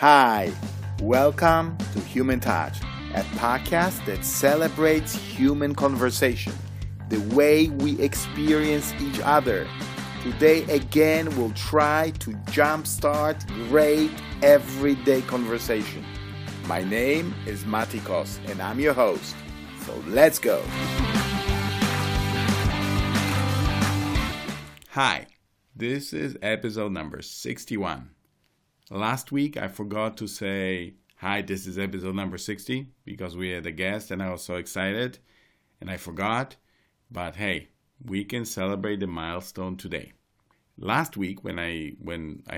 Hi, welcome to Human Touch, a podcast that celebrates human conversation, the way we experience each other. Today again, we'll try to jumpstart great everyday conversation. My name is Matikos and I'm your host, so let's go. Hi, this is episode number 61. Last week, I forgot to say, hi, this is episode number 60, because we had a guest and I was so excited and I forgot. But hey, we can celebrate the milestone today. Last week, when I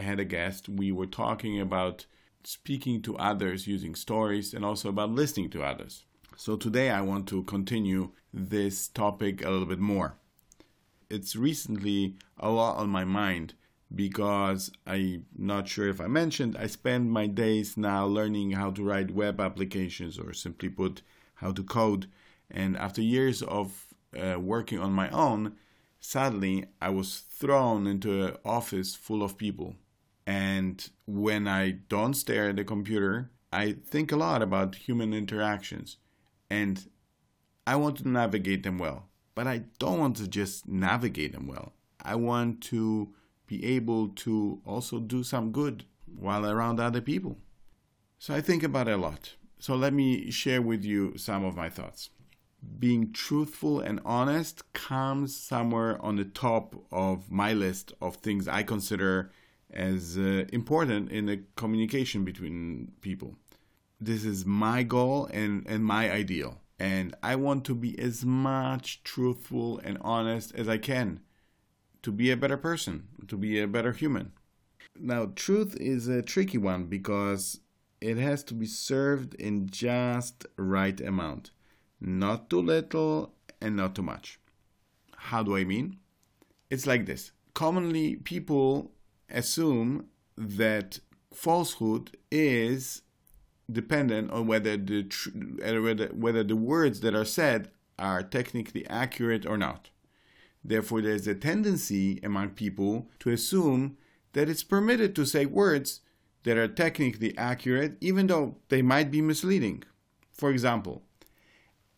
had a guest, we were talking about speaking to others using stories and also about listening to others. So today, I want to continue this topic a little bit more. It's recently a lot on my mind, because I'm not sure if I mentioned, I spend my days now learning how to write web applications, or simply put, how to code. And after years of working on my own, suddenly I was thrown into an office full of people. And when I don't stare at the computer, I think a lot about human interactions. And I want to navigate them well. But I don't want to just navigate them well. I want to be able to also do some good while around other people. So I think about it a lot. So let me share with you some of my thoughts. Being truthful and honest comes somewhere on the top of my list of things I consider as important in the communication between people. This is my goal and my ideal. And I want to be as much truthful and honest as I can, to be a better person, to be a better human. Now, truth is a tricky one because it has to be served in just right amount. Not too little and not too much. How do I mean? It's like this. Commonly, people assume that falsehood is dependent on whether the words that are said are technically accurate or not. Therefore, there's a tendency among people to assume that it's permitted to say words that are technically accurate, even though they might be misleading. For example,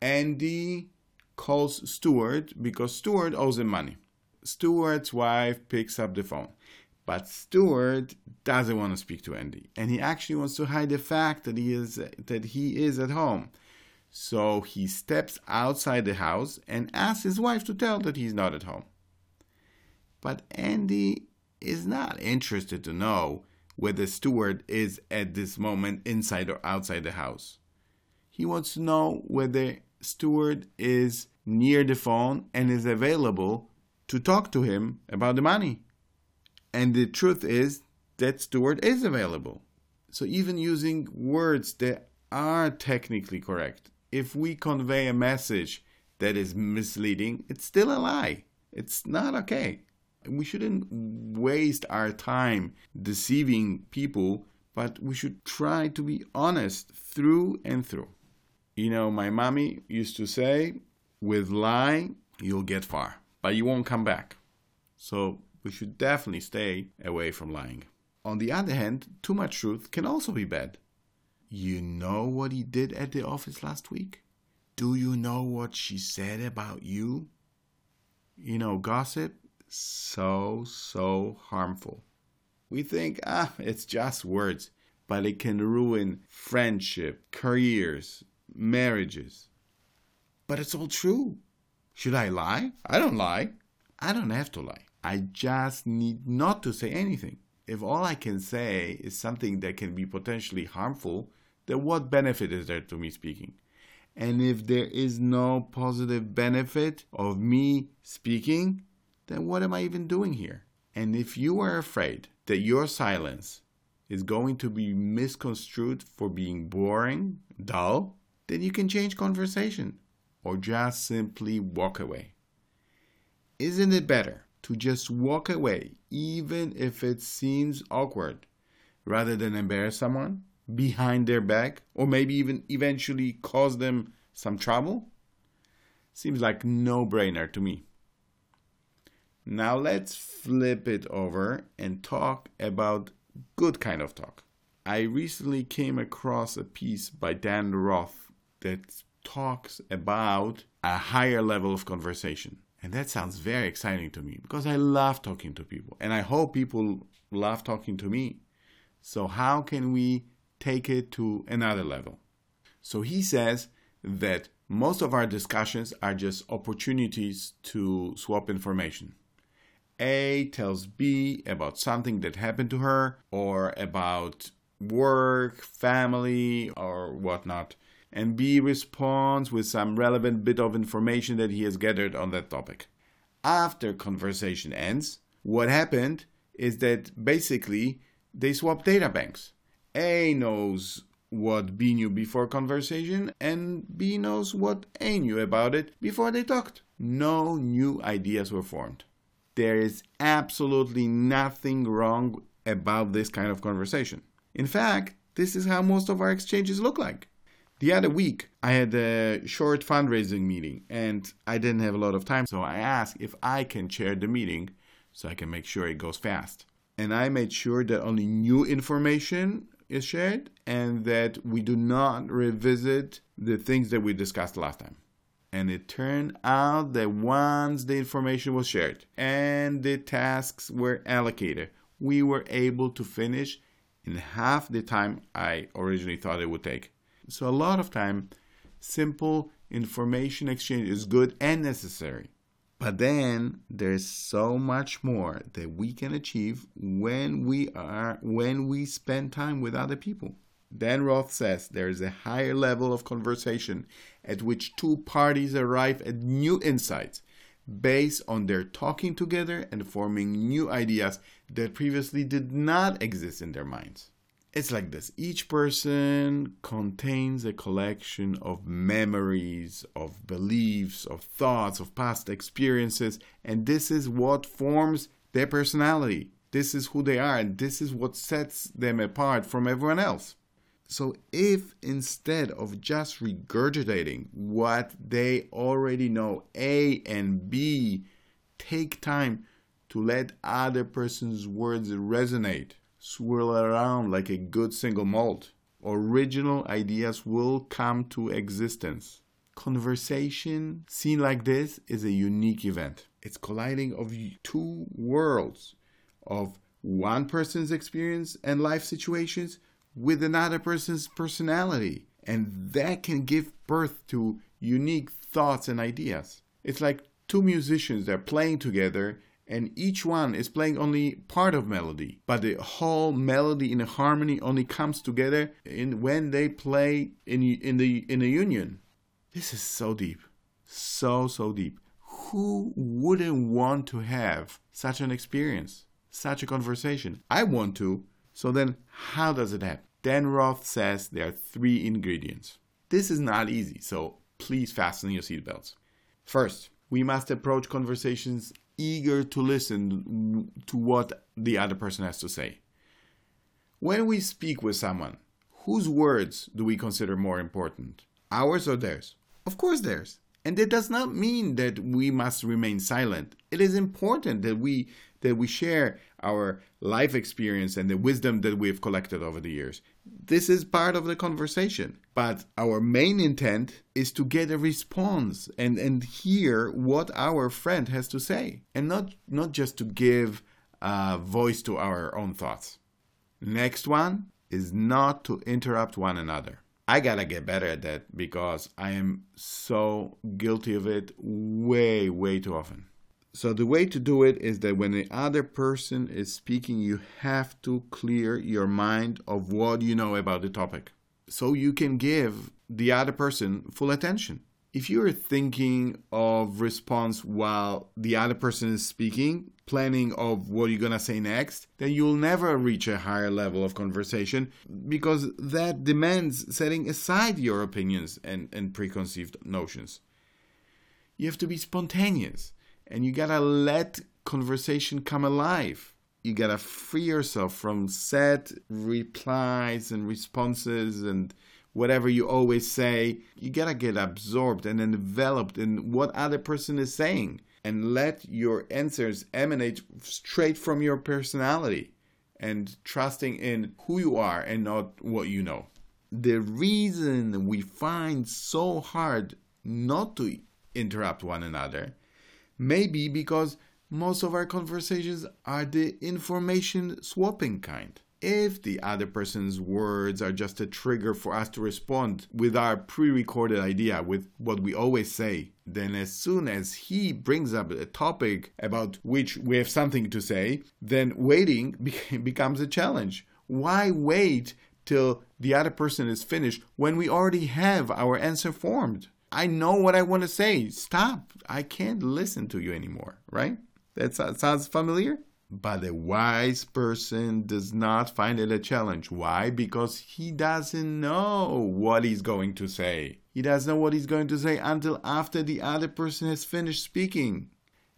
Andy calls Stuart because Stuart owes him money. Stuart's wife picks up the phone. But Stuart doesn't want to speak to Andy. And he actually wants to hide the fact that he is at home. So he steps outside the house and asks his wife to tell that he's not at home. But Andy is not interested to know whether Stuart is at this moment inside or outside the house. He wants to know whether Stuart is near the phone and is available to talk to him about the money. And the truth is that Stuart is available. So even using words that are technically correct, if we convey a message that is misleading, it's still a lie. It's not okay. We shouldn't waste our time deceiving people, but we should try to be honest through and through. You know, my mommy used to say, with lie, you'll get far, but you won't come back. So we should definitely stay away from lying. On the other hand, too much truth can also be bad. You know what he did at the office last week? Do you know what she said about you? You know, gossip, so harmful. We think, it's just words, but it can ruin friendship, careers, marriages. But it's all true. Should I lie? I don't lie. I don't have to lie. I just need not to say anything. If all I can say is something that can be potentially harmful, then what benefit is there to me speaking? And if there is no positive benefit of me speaking, then what am I even doing here? And if you are afraid that your silence is going to be misconstrued for being boring, dull, then you can change conversation or just simply walk away. Isn't it better to just walk away, even if it seems awkward, rather than embarrass someone behind their back, or maybe even eventually cause them some trouble? Seems like no-brainer to me. Now let's flip it over and talk about good kind of talk. I recently came across a piece by Dan Roth that talks about a higher level of conversation. And that sounds very exciting to me because I love talking to people and I hope people love talking to me. So how can we take it to another level? So he says that most of our discussions are just opportunities to swap information. A tells B about something that happened to her or about work, family, or whatnot. And B responds with some relevant bit of information that he has gathered on that topic. After conversation ends, what happened is that basically they swap data banks. A knows what B knew before conversation and B knows what A knew about it before they talked. No new ideas were formed. There is absolutely nothing wrong about this kind of conversation. In fact, this is how most of our exchanges look like. The other week, I had a short fundraising meeting and I didn't have a lot of time, so I asked if I can chair the meeting so I can make sure it goes fast. And I made sure that only new information is shared and that we do not revisit the things that we discussed last time. And it turned out that once the information was shared and the tasks were allocated, we were able to finish in half the time I originally thought it would take. So a lot of time, simple information exchange is good and necessary. But then there's so much more that we can achieve when we spend time with other people. Dan Roth says there's a higher level of conversation at which two parties arrive at new insights based on their talking together and forming new ideas that previously did not exist in their minds. It's like this. Each person contains a collection of memories, of beliefs, of thoughts, of past experiences, and this is what forms their personality. This is who they are, and this is what sets them apart from everyone else. So if instead of just regurgitating what they already know, A and B, take time to let other person's words resonate, swirl around like a good single malt. Original ideas will come to existence. Conversation seen like this is a unique event. It's colliding of two worlds, of one person's experience and life situations with another person's personality. And that can give birth to unique thoughts and ideas. It's like two musicians that are playing together and each one is playing only part of melody. But the whole melody in a harmony only comes together when they play in a union. This is so deep. So deep. Who wouldn't want to have such an experience? Such a conversation? I want to. So then how does it happen? Dan Roth says there are three ingredients. This is not easy, so please fasten your seatbelts. First, we must approach conversations eager to listen to what the other person has to say. When we speak with someone, whose words do we consider more important? Ours or theirs? Of course theirs. And that does not mean that we must remain silent. It is important that we share our life experience and the wisdom that we have collected over the years. This is part of the conversation. But our main intent is to get a response and hear what our friend has to say. And not just to give voice to our own thoughts. Next one is not to interrupt one another. I gotta get better at that because I am so guilty of it way too often. So the way to do it is that when the other person is speaking, you have to clear your mind of what you know about the topic so you can give the other person full attention. If you're thinking of response while the other person is speaking, planning of what you're going to say next, then you'll never reach a higher level of conversation because that demands setting aside your opinions and preconceived notions. You have to be spontaneous and you got to let conversation come alive. You got to free yourself from set replies and responses and whatever you always say. You got to get absorbed and enveloped in what other person is saying. And let your answers emanate straight from your personality and trusting in who you are and not what you know. The reason we find so hard not to interrupt one another may be because most of our conversations are the information swapping kind. If the other person's words are just a trigger for us to respond with our pre-recorded idea, with what we always say, then as soon as he brings up a topic about which we have something to say, then waiting becomes a challenge. Why wait till the other person is finished when we already have our answer formed? I know what I want to say. Stop. I can't listen to you anymore, right? That sounds familiar? But a wise person does not find it a challenge. Why? Because he doesn't know what he's going to say. He doesn't know what he's going to say until after the other person has finished speaking.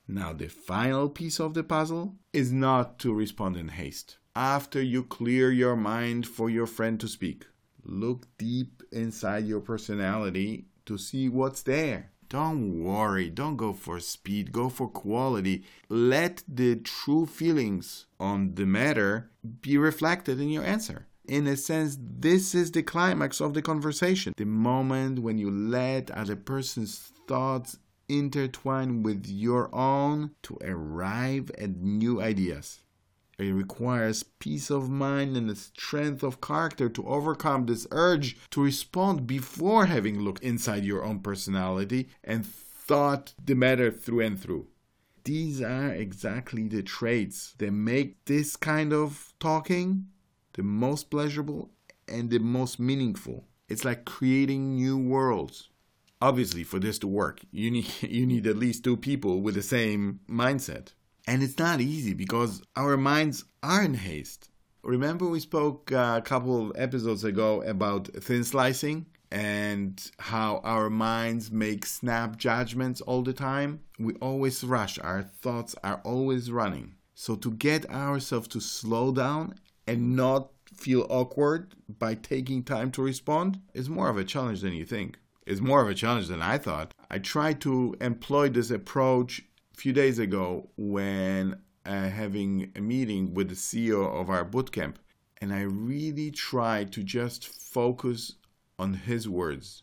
Now, the final piece of the puzzle is not to respond in haste. After you clear your mind for your friend to speak, look deep inside your personality to see what's there. Don't worry, don't go for speed, go for quality. Let the true feelings on the matter be reflected in your answer. In a sense, this is the climax of the conversation. The moment when you let other person's thoughts intertwine with your own to arrive at new ideas. It requires peace of mind and the strength of character to overcome this urge to respond before having looked inside your own personality and thought the matter through and through. These are exactly the traits that make this kind of talking the most pleasurable and the most meaningful. It's like creating new worlds. Obviously, for this to work, you need at least two people with the same mindset. And it's not easy because our minds are in haste. Remember we spoke a couple of episodes ago about thin slicing and how our minds make snap judgments all the time? We always rush. Our thoughts are always running. So to get ourselves to slow down and not feel awkward by taking time to respond is more of a challenge than you think. It's more of a challenge than I thought. I tried to employ this approach few days ago when having a meeting with the CEO of our bootcamp, and I really tried to just focus on his words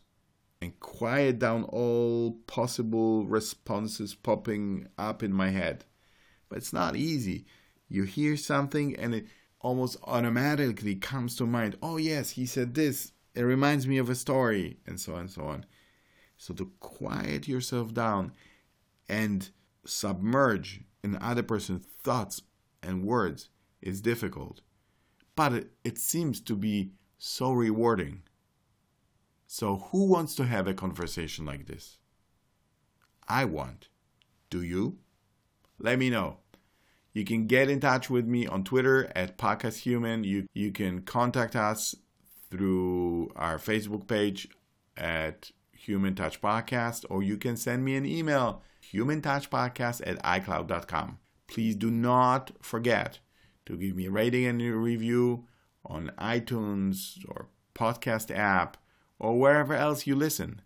and quiet down all possible responses popping up in my head. But it's not easy. You hear something and it almost automatically comes to mind. Oh yes, he said this. It reminds me of a story, and so on and so on. So to quiet yourself down and submerge in the other person's thoughts and words is difficult, but it seems to be so rewarding. So who wants to have a conversation like this? I want. Do you? Let me know. You can get in touch with me on Twitter at PodcastHuman. You can contact us through our Facebook page at Human Touch Podcast, or you can send me an email, humantouchpodcast@icloud.com. Please do not forget to give me a rating and a review on iTunes or podcast app or wherever else you listen.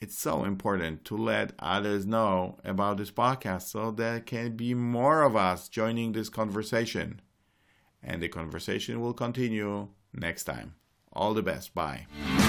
It's so important to let others know about this podcast so there can be more of us joining this conversation. And the conversation will continue next time. All the best. Bye.